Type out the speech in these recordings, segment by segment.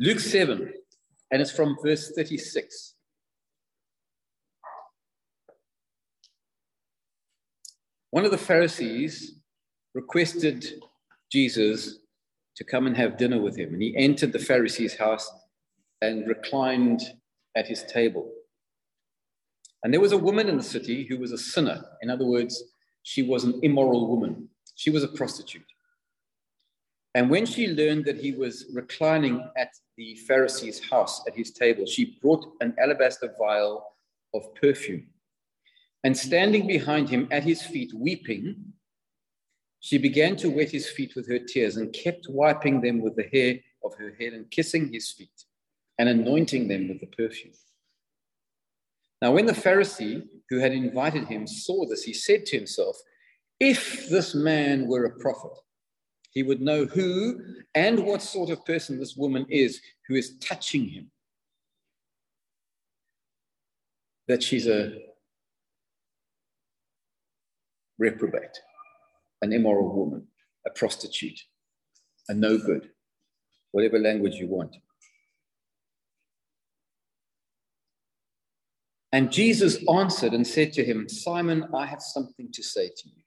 Luke 7, and it's from verse 36. One of the Pharisees requested Jesus to come and have dinner with him, and he entered the Pharisee's house and reclined at his table. And there was a woman in the city who was a sinner. In other words, she was an immoral woman. She was a prostitute. And when she learned that he was reclining at the Pharisee's house at his table, she brought an alabaster vial of perfume. And standing behind him at his feet, weeping, she began to wet his feet with her tears and kept wiping them with the hair of her head and kissing his feet and anointing them with the perfume. Now, when the Pharisee who had invited him saw this, he said to himself, if this man were a prophet, he would know who and what sort of person this woman is who is touching him. That she's a reprobate, an immoral woman, a prostitute, a no good, whatever language you want. And Jesus answered and said to him, Simon, I have something to say to you.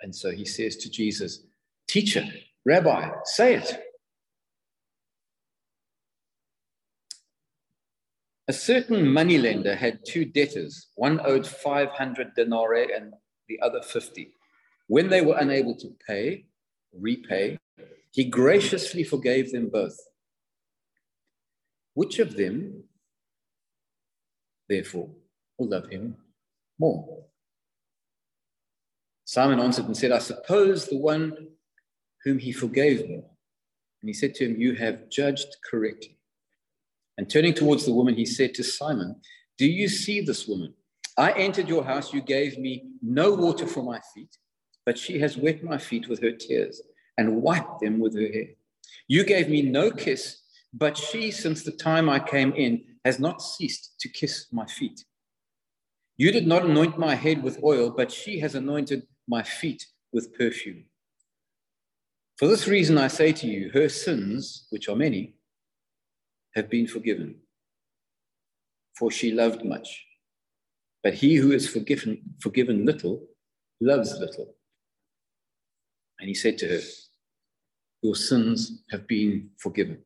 And so he says to Jesus, Teacher, Rabbi, say it. A certain moneylender had two debtors. One owed 500 denarii and the other 50. When they were unable to repay, he graciously forgave them both. Which of them, therefore, will love him more? Simon answered and said, I suppose the one whom he forgave more. And he said to him, you have judged correctly. And turning towards the woman, he said to Simon, do you see this woman? I entered your house, you gave me no water for my feet, but she has wet my feet with her tears and wiped them with her hair. You gave me no kiss, but she, since the time I came in, has not ceased to kiss my feet. You did not anoint my head with oil, but she has anointed my feet with perfume. For this reason I say to you, her sins, which are many, have been forgiven, for she loved much. But he who is forgiven little, loves little. And he said to her, your sins have been forgiven.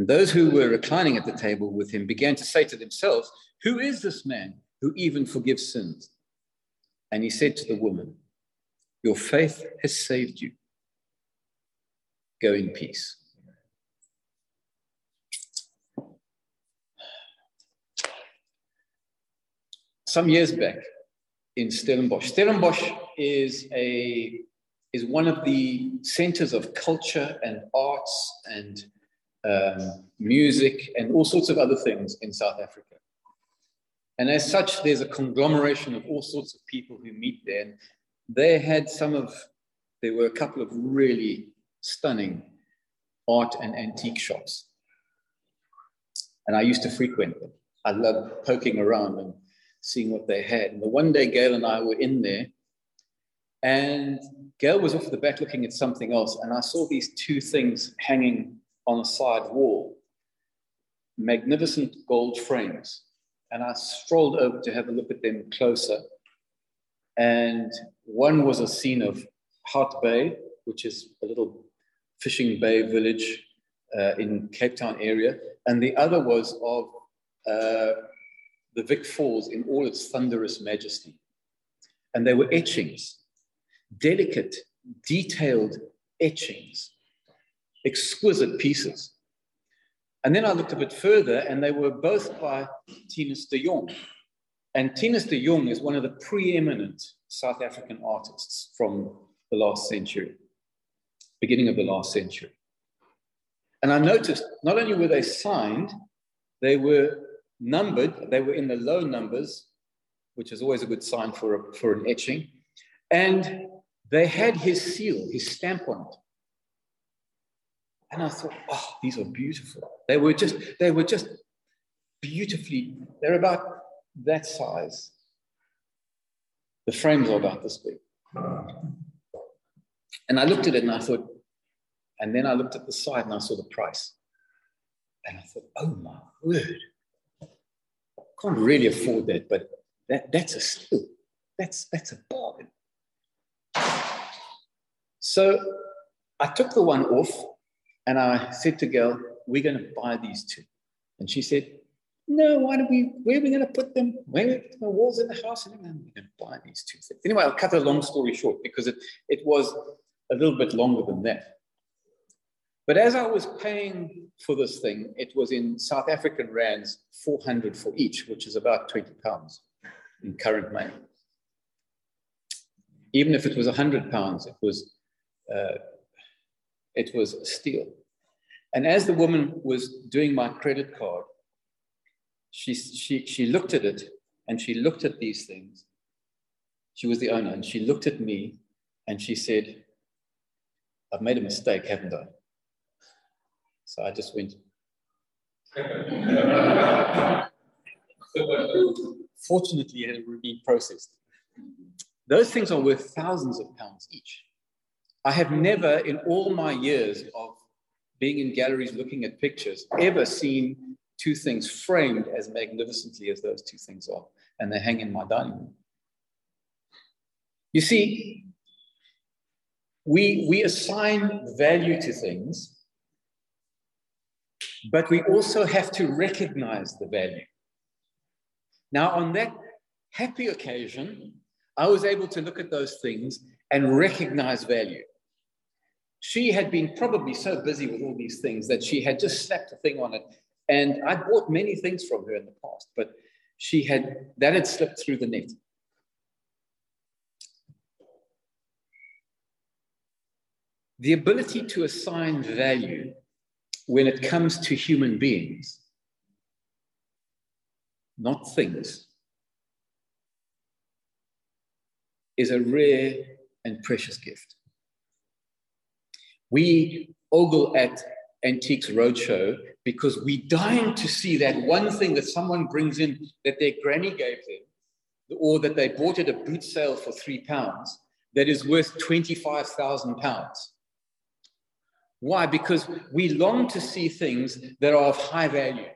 And those who were reclining at the table with him began to say to themselves, who is this man who even forgives sins? And he said to the woman, your faith has saved you. Go in peace. Some years back in Stellenbosch. Stellenbosch is one of the centers of culture and arts and music and all sorts of other things in South Africa. And as such, there's a conglomeration of all sorts of people who meet there. And there were a couple of really stunning art and antique shops. And I used to frequent them. I loved poking around and seeing what they had. And the one day Gail and I were in there, and Gail was off the back looking at something else. And I saw these two things hanging on a side wall, magnificent gold frames. And I strolled over to have a look at them closer. And one was a scene of Hout Bay, which is a little fishing bay village in Cape Town area. And the other was of the Vic Falls in all its thunderous majesty. And they were etchings, delicate, detailed etchings. Exquisite pieces. And then I looked a bit further, and they were both by Tinas de Jong. And Tinas de Jong is one of the preeminent South African artists from the beginning of the last century. And I noticed not only were they signed, they were numbered, they were in the low numbers, which is always a good sign for an etching. And they had his seal, his stamp on it. And I thought, oh, these are beautiful. They were just beautifully, they're about that size. The frames are about this big. And I looked at it and I thought, And then I looked at the side and I saw the price. And I thought, oh my word, I can't really afford that, but that's a steal. That's a bargain. So I took the one off and I said to Gail, we're going to buy these two. And she said, no, where are we going to put them? Where are we going to put the walls in the house? And then we're going to buy these two things. Anyway, I'll cut a long story short because it was a little bit longer than that. But as I was paying for this thing, it was in South African rands, 400 for each, which is about 20 pounds in current money. Even if it was 100 pounds, it was a steal. And as the woman was doing my credit card, she looked at it and she looked at these things. She was the owner and she looked at me and she said, I've made a mistake, haven't I? So I just went. Fortunately, it had been processed. Those things are worth thousands of pounds each. I have never in all my years of being in galleries looking at pictures ever seen two things framed as magnificently as those two things are. And they hang in my dining room. You see, we assign value to things, but we also have to recognize the value. Now, on that happy occasion, I was able to look at those things and recognize value. She had been probably so busy with all these things that she had just slapped a thing on it. And I bought many things from her in the past, but that had slipped through the net. The ability to assign value when it comes to human beings, not things, is a rare and precious gift. We ogle at Antiques Roadshow because we're dying to see that one thing that someone brings in that their granny gave them, or that they bought at a boot sale for £3, that is worth £25,000. Why? Because we long to see things that are of high value.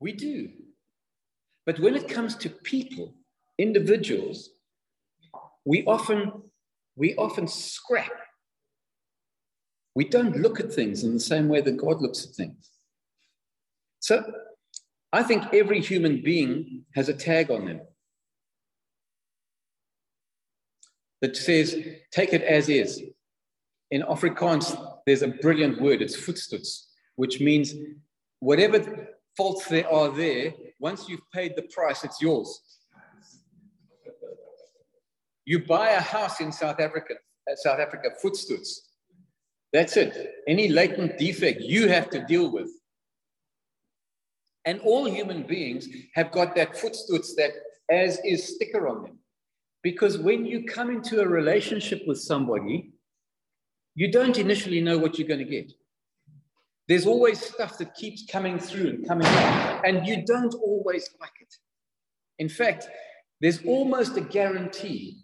We do. But when it comes to people, individuals, we often scrap. We don't look at things in the same way that God looks at things. So I think every human being has a tag on them that says, take it as is. In Afrikaans, there's a brilliant word, it's voetstoots, which means whatever faults there are there, once you've paid the price, it's yours. You buy a house in South Africa, voetstoots. That's it. Any latent defect you have to deal with. And all human beings have got that voetstoots, that as is sticker on them. Because when you come into a relationship with somebody, you don't initially know what you're going to get. There's always stuff that keeps coming through and coming out, and you don't always like it. In fact, there's almost a guarantee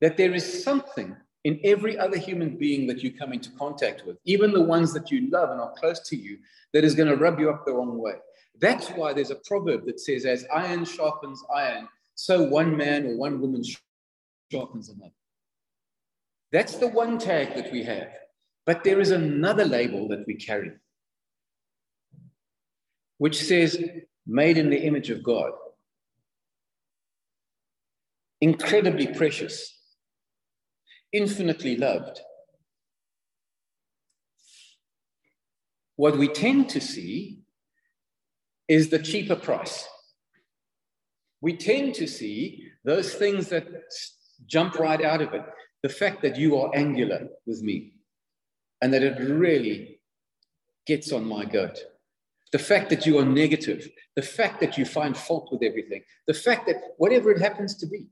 that there is something in every other human being that you come into contact with, even the ones that you love and are close to you, that is going to rub you up the wrong way. That's why there's a proverb that says, as iron sharpens iron, so one man or one woman sharpens another. That's the one tag that we have, but there is another label that we carry, which says, made in the image of God. Incredibly precious, infinitely loved. What we tend to see is the cheaper price. We tend to see those things that jump right out of it. The fact that you are angular with me and that it really gets on my gut. The fact that you are negative. The fact that you find fault with everything. The fact that whatever it happens to be.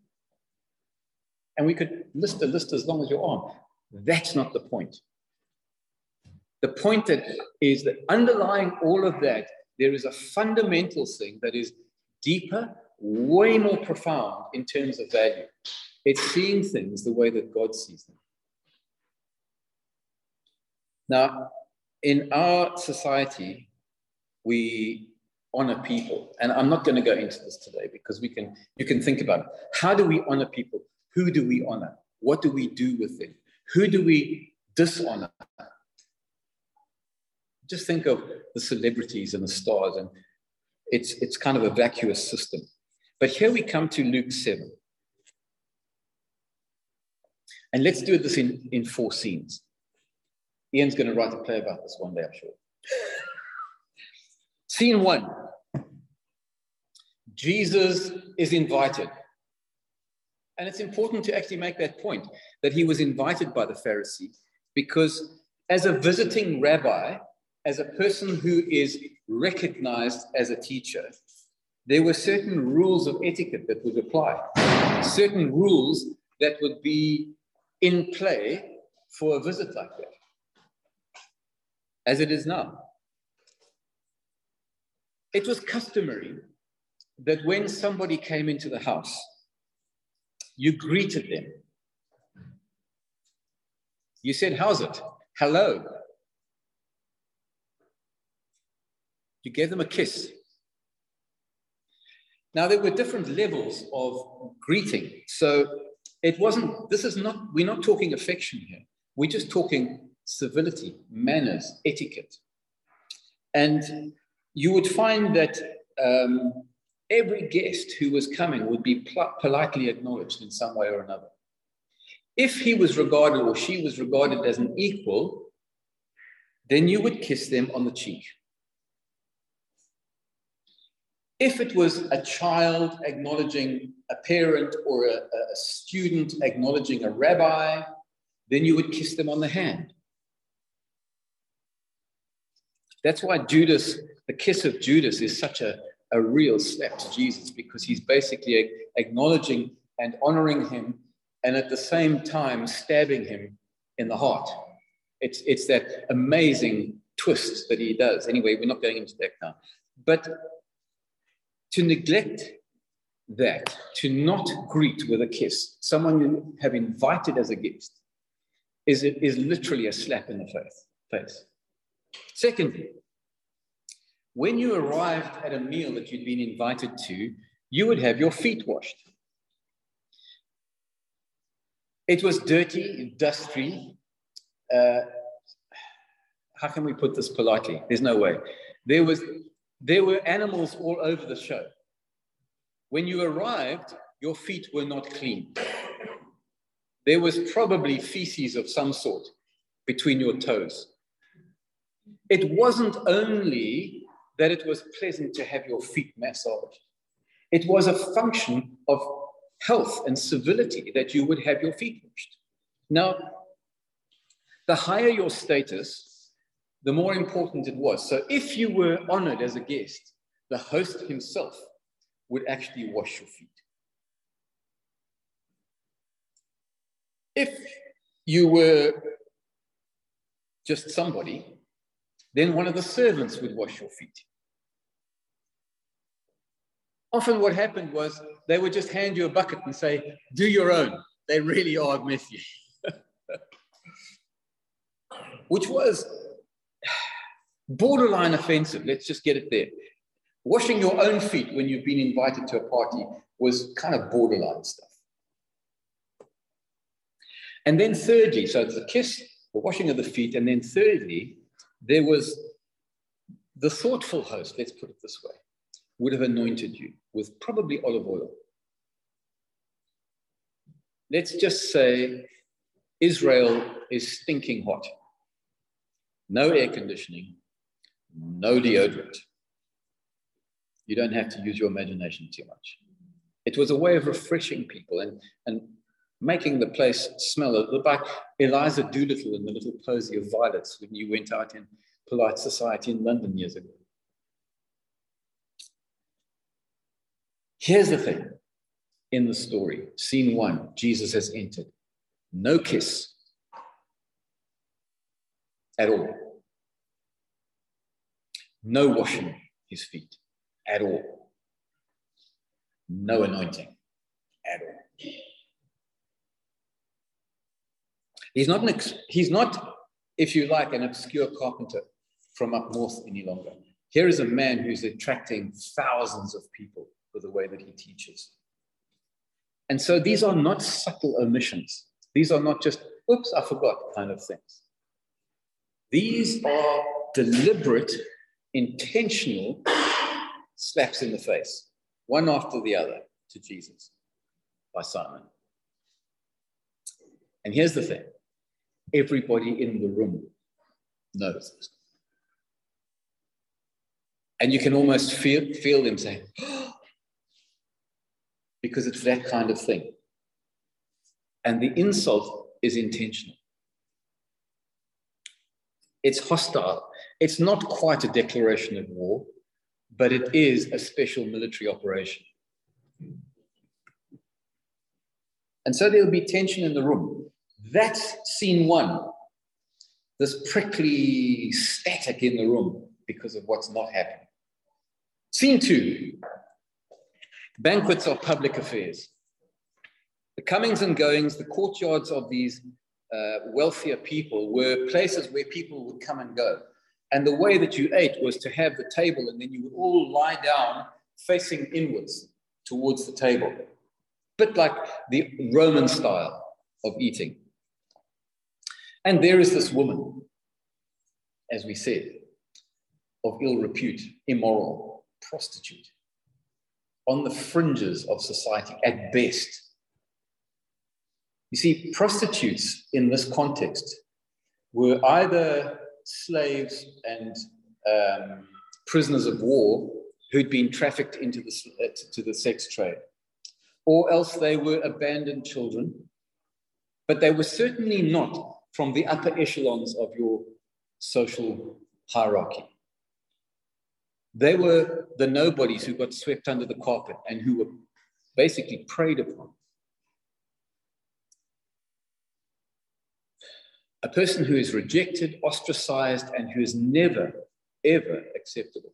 And we could list a list as long as your arm. That's not the point. The point that is that underlying all of that, there is a fundamental thing that is deeper, way more profound in terms of value. It's seeing things the way that God sees them. Now, in our society, we honor people. And I'm not going to go into this today because you can think about it. How do we honor people? Who do we honor? What do we do with them? Who do we dishonor? Just think of the celebrities and the stars, and it's kind of a vacuous system. But here we come to Luke 7. And let's do this in four scenes. Ian's going to write a play about this one day, I'm sure. Scene one, Jesus is invited. And it's important to actually make that point, that he was invited by the Pharisees, because as a visiting rabbi, as a person who is recognized as a teacher, there were certain rules of etiquette that would apply, certain rules that would be in play for a visit like that, as it is now. It was customary that when somebody came into the house, you greeted them. You said, "How's it? Hello." You gave them a kiss. Now, there were different levels of greeting. So it wasn't, we're not talking affection here. We're just talking civility, manners, etiquette. And you would find that every guest who was coming would be politely acknowledged in some way or another. If he was regarded or she was regarded as an equal, then you would kiss them on the cheek. If it was a child acknowledging a parent or a student acknowledging a rabbi, then you would kiss them on the hand. That's why Judas, the kiss of Judas is such a real slap to Jesus, because he's basically acknowledging and honoring him and at the same time stabbing him in the heart. It's that amazing twist that he does. Anyway, we're not going into that now. But to neglect that, to not greet with a kiss someone you have invited as a guest, is literally a slap in the face. Secondly, when you arrived at a meal that you'd been invited to, you would have your feet washed. It was dirty, dusty. How can we put this politely? There's no way. There were animals all over the show. When you arrived, your feet were not clean. There was probably feces of some sort between your toes. It wasn't only that it was pleasant to have your feet massaged. It was a function of health and civility that you would have your feet washed. Now, the higher your status, the more important it was. So if you were honored as a guest, the host himself would actually wash your feet. If you were just somebody, then one of the servants would wash your feet. Often what happened was they would just hand you a bucket and say, "Do your own. They really are messy." Which was borderline offensive, let's just get it there. Washing your own feet when you've been invited to a party was kind of borderline stuff. And then thirdly, so it's the kiss, the washing of the feet, and then thirdly, there was the thoughtful host, let's put it this way, would have anointed you with probably olive oil. Let's just say Israel is stinking hot. No air conditioning, no deodorant. You don't have to use your imagination too much. It was a way of refreshing people and making the place smell a little like Eliza Doolittle and the Little Posy of Violets when you went out in polite society in London years ago. Here's the thing in the story. Scene one, Jesus has entered. No kiss at all. No washing his feet at all. No anointing at all. He's not if you like, an obscure carpenter from up north any longer. Here is a man who's attracting thousands of people with the way that he teaches. And so these are not subtle omissions. These are not just, oops, I forgot kind of things. These are deliberate, intentional slaps in the face, one after the other, to Jesus by Simon. And here's the thing, everybody in the room knows this. And you can almost feel them saying, oh, because it's that kind of thing. And the insult is intentional. It's hostile. It's not quite a declaration of war, but it is a special military operation. And so there'll be tension in the room. That's scene one, this prickly static in the room because of what's not happening. Scene two, banquets are public affairs. The comings and goings, the courtyards of these wealthier people were places where people would come and go. And the way that you ate was to have the table and then you would all lie down facing inwards towards the table. Bit like the Roman style of eating. And there is this woman, as we said, of ill repute, immoral, prostitute, on the fringes of society at best. You see, prostitutes in this context were either slaves and prisoners of war who'd been trafficked into the sex trade, or else they were abandoned children, but they were certainly not from the upper echelons of your social hierarchy. They were the nobodies who got swept under the carpet and who were basically preyed upon. A person who is rejected, ostracized, and who is never, ever acceptable.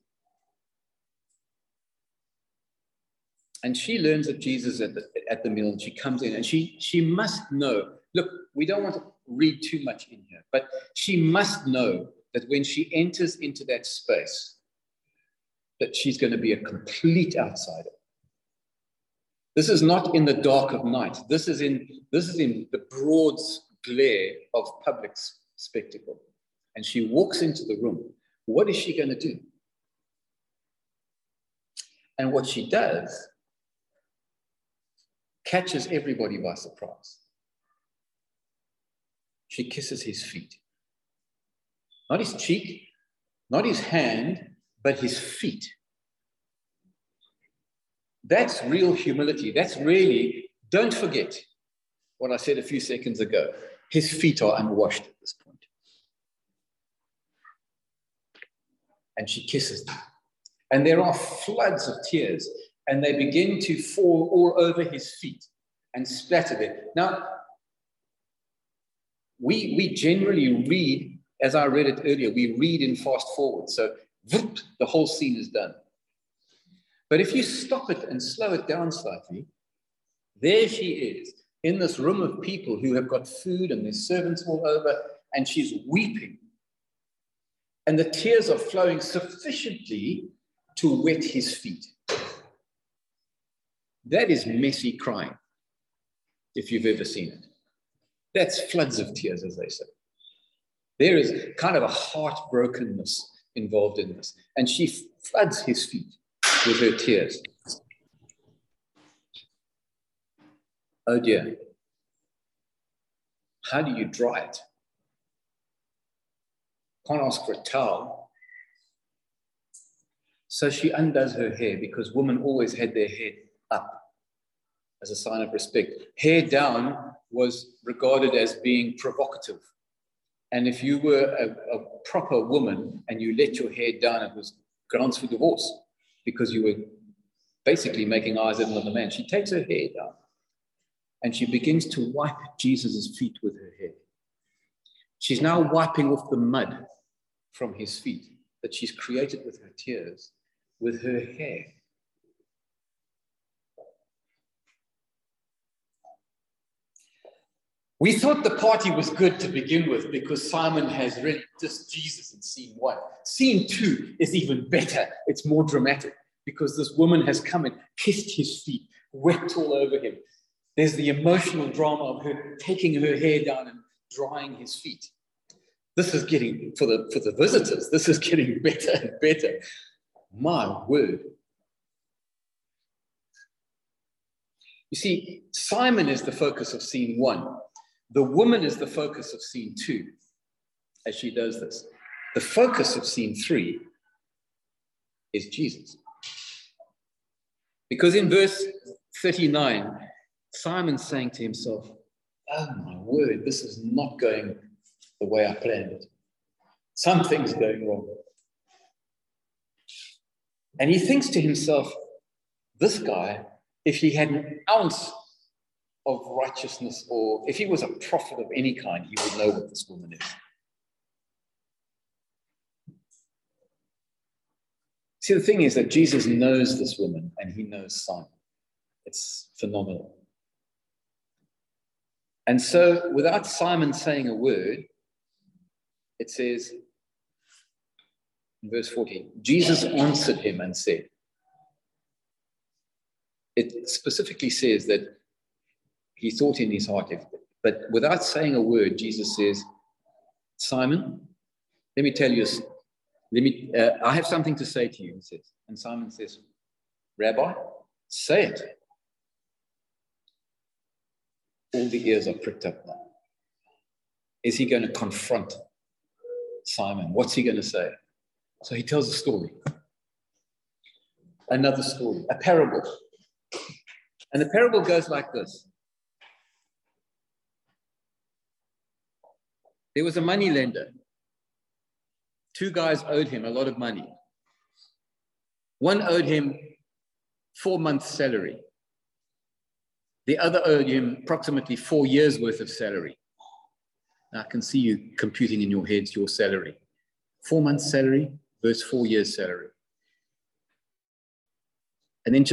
And she learns of Jesus at the meal, and she comes in, and she must know. Look, we don't want to read too much in here, but she must know that when she enters into that space, that she's going to be a complete outsider. This is not in the dark of night. This is in the broad glare of public spectacle. And she walks into the room. What is she going to do? And what she does catches everybody by surprise. She kisses his feet. Not his cheek, not his hand, but his feet. That's real humility. That's really, don't forget what I said a few seconds ago. His feet are unwashed at this point. And she kisses them. And there are floods of tears, and they begin to fall all over his feet and splatter them. Now, we generally read, as I read it earlier, we read in fast forward. So the whole scene is done. But if you stop it and slow it down slightly, there she is in this room of people who have got food and there's servants all over, and she's weeping. And the tears are flowing sufficiently to wet his feet. That is messy crying, if you've ever seen it. That's floods of tears, as they say. There is kind of a heartbrokenness involved in this. And she floods his feet with her tears. Oh dear, how do you dry it? Can't ask for a towel. So she undoes her hair, because women always had their hair up as a sign of respect. Hair down was regarded as being provocative. And if you were a proper woman and you let your hair down, it was grounds for divorce, because you were basically making eyes at another man. She takes her hair down and she begins to wipe Jesus' feet with her hair. She's now wiping off the mud from his feet that she's created with her tears, with her hair. We thought the party was good to begin with because Simon has really dissed Jesus in scene one. Scene two is even better. It's more dramatic because this woman has come and kissed his feet, wept all over him. There's the emotional drama of her taking her hair down and drying his feet. This is getting, for the visitors, this is getting better and better. My word. You see, Simon is the focus of scene one. The woman is the focus of scene two as she does this. The focus of scene three is Jesus. Because in verse 39, Simon's saying to himself, oh my word, this is not going the way I planned it. Something's going wrong. And he thinks to himself, this guy, if he had an ounce of righteousness, or if he was a prophet of any kind, he would know what this woman is. See, the thing is that Jesus knows this woman and he knows Simon. It's phenomenal. And so without Simon saying a word, it says in verse 14, Jesus answered him and said, it specifically says that he thought in his heart, but without saying a word, Jesus says, Simon, let me tell you, I have something to say to you, he says. And Simon says, Rabbi, say it. All the ears are pricked up now. Is he going to confront Simon? What's he going to say? So he tells a story, another story, a parable. And the parable goes like this. There was a money lender. Two guys owed him a lot of money. One owed him 4 months' salary. The other owed him approximately 4 years' worth of salary. Now, I can see you computing in your heads your salary. 4 months' salary versus 4 years' salary. And then,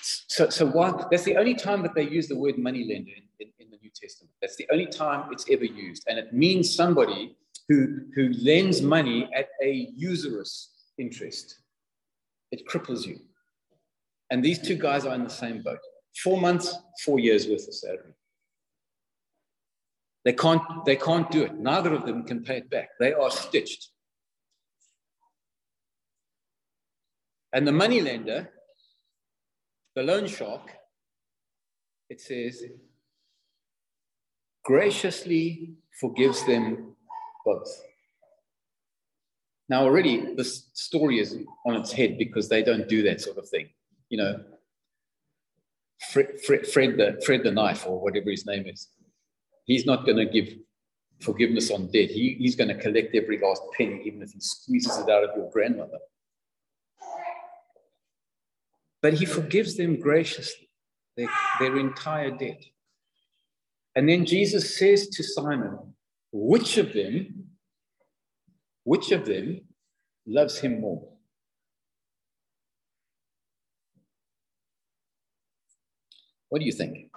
so why, that's the only time that they use the word moneylender in the New Testament. That's the only time it's ever used. And it means somebody who lends money at a usurious interest. It cripples you. And these two guys are in the same boat. 4 months, 4 years worth of salary. They can't do it. Neither of them can pay it back. They are stitched. And the moneylender, the loan shark, it says, graciously forgives them both. Now already this story is on its head because they don't do that sort of thing. You know, Fred the knife or whatever his name is. He's not going to give forgiveness on debt. He's going to collect every last penny, even if he squeezes it out of your grandmother. But he forgives them graciously, their entire debt. And then Jesus says to Simon, which of them loves him more? What do you think?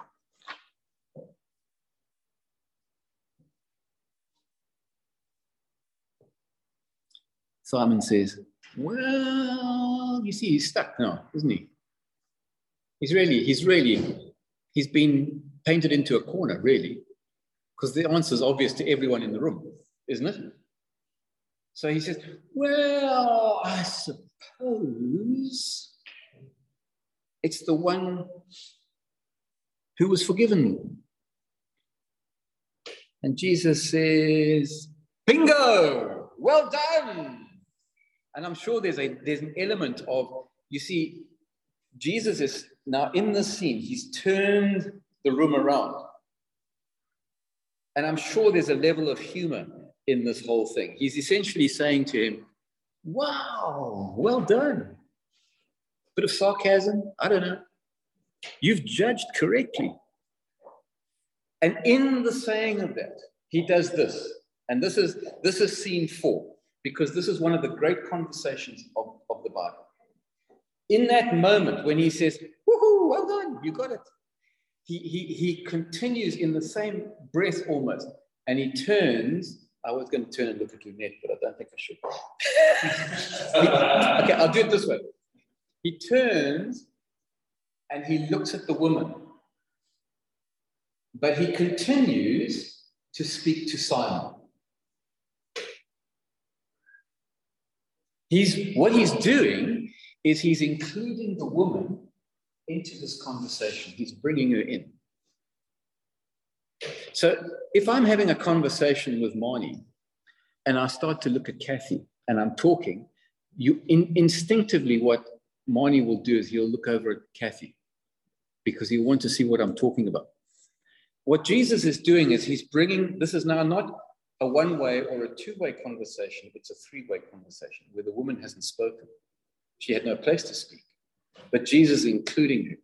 Simon says, well, you see, he's stuck now, isn't he? He's been painted into a corner, really, because the answer is obvious to everyone in the room, isn't it? So he says, well, I suppose it's the one who was forgiven. And Jesus says, bingo, well done. And I'm sure there's an element of, you see, Jesus is now in this scene, he's turned the room around. And I'm sure there's a level of humor in this whole thing. He's essentially saying to him, wow, well done. Bit of sarcasm, I don't know. You've judged correctly. And in the saying of that, he does this. And this is scene four, because this is one of the great conversations of the Bible. In that moment when he says, woohoo, well done, you got it. he continues in the same breath almost, and he turns. I was going to turn and look at Lunette, but I don't think I should. Okay, I'll do it this way. He turns and he looks at the woman, but he continues to speak to Simon. What he's doing is he's including the woman into this conversation. He's bringing her in. So if I'm having a conversation with Marnie and I start to look at Kathy and I'm talking, instinctively what Marnie will do is he'll look over at Kathy because he wants to see what I'm talking about. What Jesus is doing is he's bringing, this is now not a one-way or a two-way conversation, it's a three-way conversation where the woman hasn't spoken. She had no place to speak, but Jesus is including her.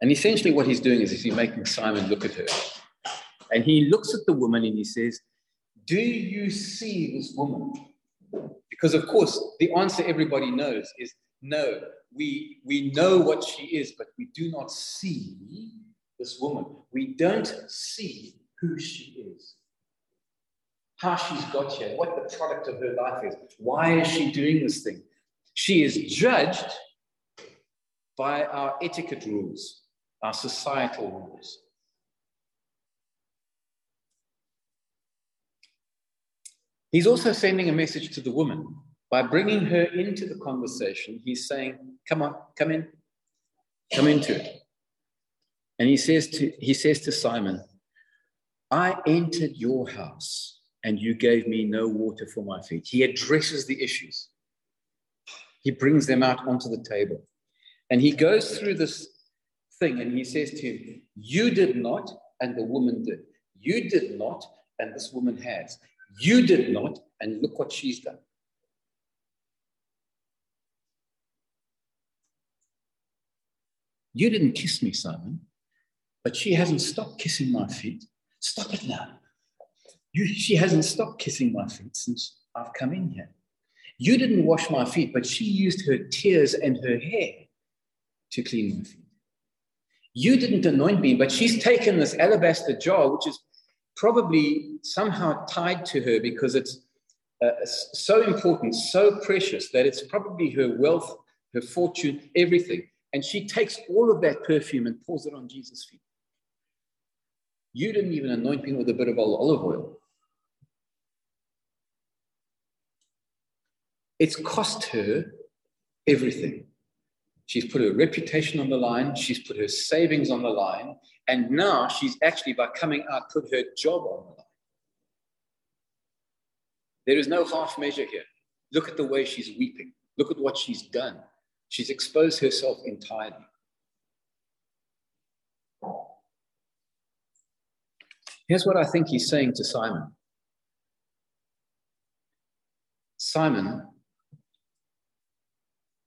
And essentially what he's doing is he's making Simon look at her. And he looks at the woman and he says, do you see this woman? Because of course, the answer everybody knows is no, we know what she is, but we do not see this woman. We don't see who she is, how she's got here, what the product of her life is. Why is she doing this thing? She is judged by our etiquette rules, our societal rules. He's also sending a message to the woman. By bringing her into the conversation, he's saying, come on, come in, come into it. And he says to Simon, I entered your house and you gave me no water for my feet. He addresses the issues. He brings them out onto the table. And he goes through this thing and he says to him, you did not, and the woman did. You did not, and this woman has. You did not, and look what she's done. You didn't kiss me, Simon, but she hasn't stopped kissing my feet. Stop it now. She hasn't stopped kissing my feet since I've come in here. You didn't wash my feet, but she used her tears and her hair to clean my feet. You didn't anoint me, but she's taken this alabaster jar, which is probably somehow tied to her because it's so important, so precious, that it's probably her wealth, her fortune, everything. And she takes all of that perfume and pours it on Jesus' feet. You didn't even anoint me with a bit of olive oil. It's cost her everything. She's put her reputation on the line. She's put her savings on the line. And now she's actually, by coming out, put her job on the line. There is no half measure here. Look at the way she's weeping. Look at what she's done. She's exposed herself entirely. Here's what I think he's saying to Simon. Simon,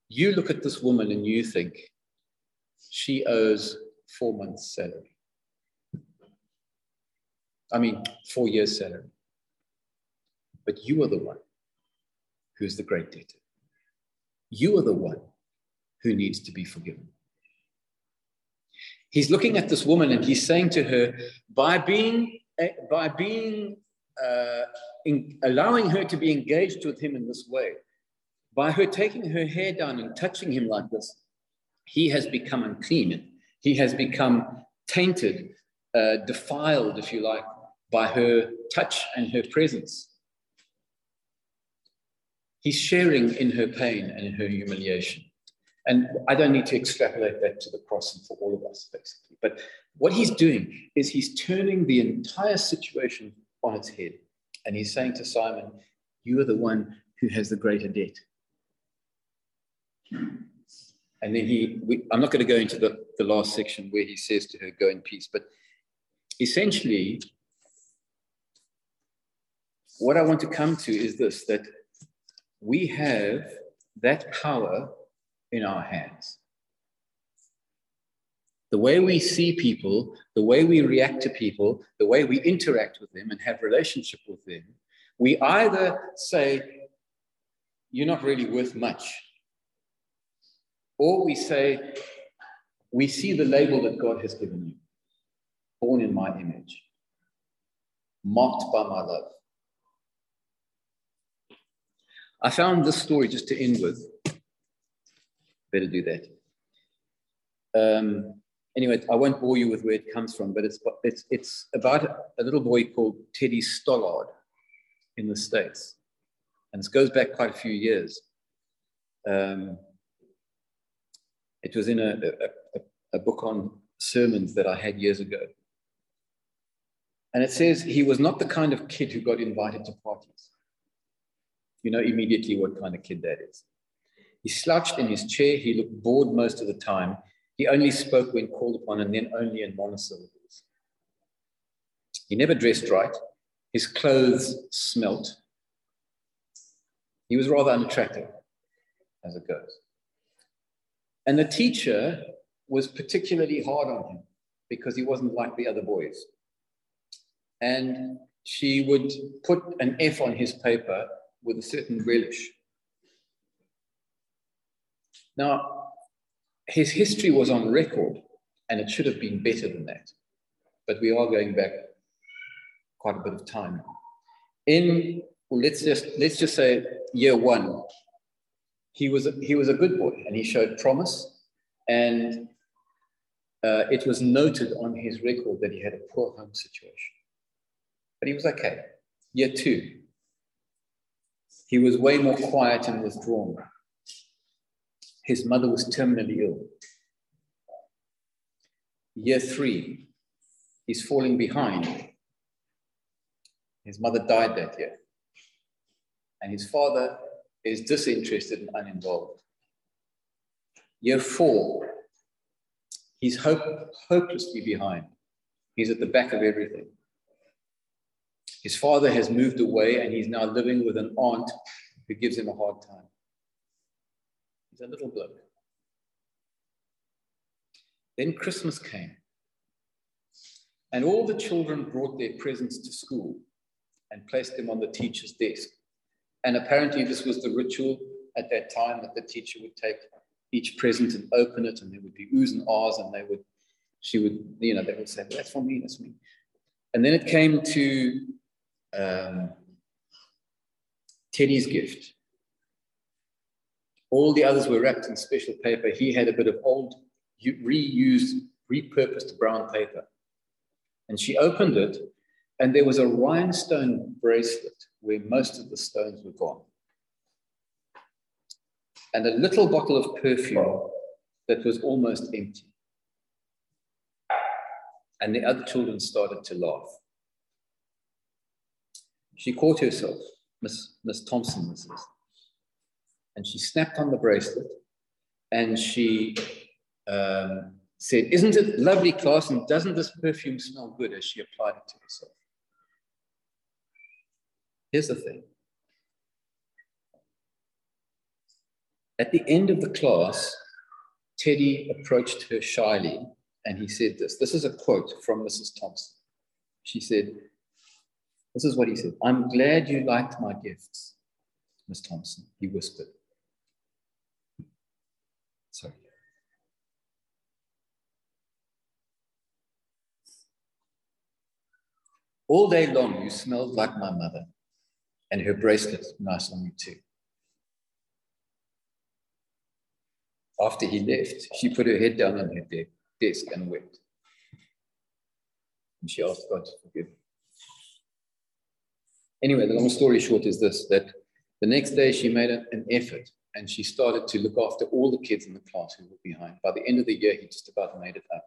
you look at this woman and you think she owes 4 months' salary. I mean, 4 years' salary. But you are the one who's the great debtor. You are the one who needs to be forgiven. He's looking at this woman and he's saying to her, allowing her to be engaged with him in this way, by her taking her hair down and touching him like this, he has become unclean. He has become tainted, defiled, if you like, by her touch and her presence. He's sharing in her pain and in her humiliation. And I don't need to extrapolate that to the cross and for all of us, basically. But what he's doing is he's turning the entire situation on its head. And he's saying to Simon, you are the one who has the greater debt. And then I'm not going to go into the last section where he says to her, go in peace. But essentially, what I want to come to is this, that we have that power in our hands. The way we see people, the way we react to people, the way we interact with them and have relationship with them, we either say, you're not really worth much, or we say, we see the label that God has given you. Born in my image, marked by my love. I found this story, just to end with. Better do that. Anyway, I won't bore you with where it comes from, but it's about a little boy called Teddy Stollard in the States. And this goes back quite a few years. It was in a book on sermons that I had years ago. And it says he was not the kind of kid who got invited to parties. You know immediately what kind of kid that is. He slouched in his chair. He looked bored most of the time. He only spoke when called upon and then only in monosyllables. He never dressed right. His clothes smelt. He was rather unattractive, as it goes. And the teacher was particularly hard on him because he wasn't like the other boys. And she would put an F on his paper with a certain relish. Now, his history was on record, and it should have been better than that. But we are going back quite a bit of time. In, well, let's just say year one, he was a good boy, and he showed promise. And it was noted on his record that he had a poor home situation. But he was okay. Year two, he was way more quiet and withdrawn. His mother was terminally ill. Year three, he's falling behind. His mother died that year. And his father is disinterested and uninvolved. Year four, he's hopelessly behind. He's at the back of everything. His father has moved away and he's now living with an aunt who gives him a hard time. He's a little bloke. Then Christmas came, and all the children brought their presents to school and placed them on the teacher's desk. And apparently this was the ritual at that time, that the teacher would take each present and open it, and there would be oohs and ahs, and they would say, well, that's for me, that's me. And then it came to Teddy's gift. All the others were wrapped in special paper. He had a bit of old, reused, repurposed brown paper. And she opened it, and there was a rhinestone bracelet where most of the stones were gone, and a little bottle of perfume that was almost empty. And the other children started to laugh. She caught herself, Miss Thompson, this is. And she snapped on the bracelet, and she said, isn't it lovely, class, and doesn't this perfume smell good, as she applied it to herself. Here's the thing. At the end of the class, Teddy approached her shyly, and he said this. This is a quote from Mrs. Thompson. She said, this is what he said. I'm glad you liked my gifts, Miss Thompson, he whispered. Sorry. All day long, you smelled like my mother, and her bracelet's nice on you too. After he left, she put her head down on her desk and wept. And she asked God to forgive her. Anyway, the long story short is this, that the next day she made an effort, and she started to look after all the kids in the class who were behind. By the end of the year, he just about made it up.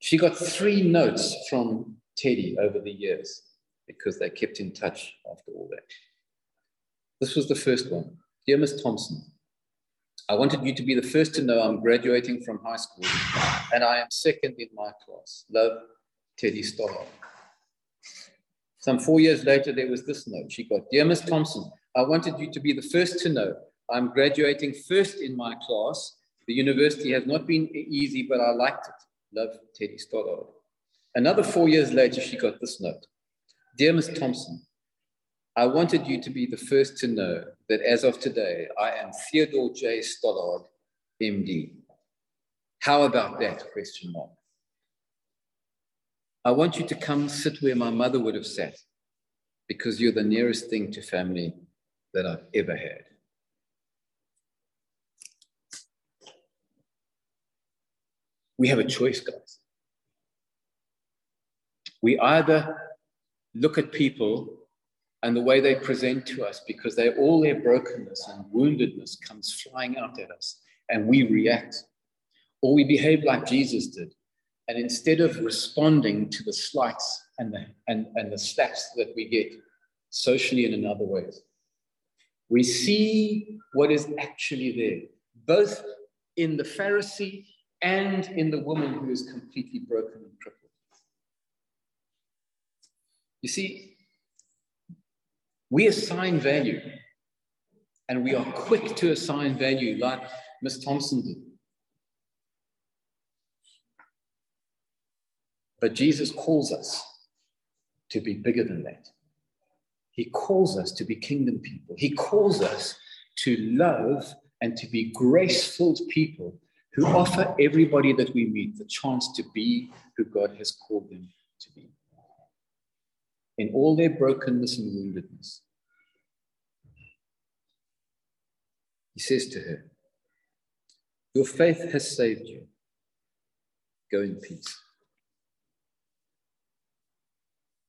She got 3 notes from Teddy over the years, because they kept in touch after all that. This was the first one. Dear Miss Thompson, I wanted you to be the first to know I'm graduating from high school, and I am second in my class. Love, Teddy Stollard. Some 4 years later, there was this note she got. Dear Miss Thompson, I wanted you to be the first to know I'm graduating first in my class. The university has not been easy, but I liked it. Love, Teddy Stollard. Another 4 years later, she got this note. Dear Miss Thompson, I wanted you to be the first to know that as of today, I am Theodore J. Stollard, MD. How about that? Question mark. I want you to come sit where my mother would have sat, because you're the nearest thing to family that I've ever had. We have a choice, guys. We either look at people and the way they present to us, because all their brokenness and woundedness comes flying out at us, and we react. Or we behave like Jesus did, and instead of responding to the slights and the slaps that we get socially and in other ways, we see what is actually there, both in the Pharisee and in the woman who is completely broken and crippled. You see, we assign value, and we are quick to assign value like Miss Thompson did. But Jesus calls us to be bigger than that. He calls us to be kingdom people. He calls us to love and to be graceful people who offer everybody that we meet the chance to be who God has called them to be, in all their brokenness and woundedness. He says to her, "Your faith has saved you. Go in peace."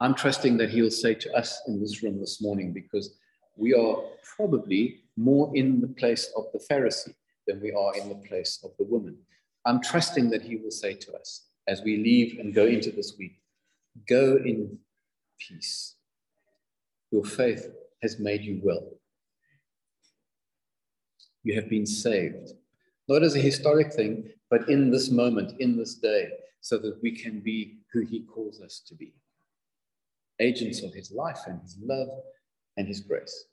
I'm trusting that he'll say to us in this room this morning, because we are probably more in the place of the Pharisee than we are in the place of the woman. I'm trusting that he will say to us as we leave and go into this week, "Go in peace. Your faith has made you well." You have been saved, not as a historic thing, but in this moment, in this day, so that we can be who he calls us to be. Agents of his life and his love and his grace.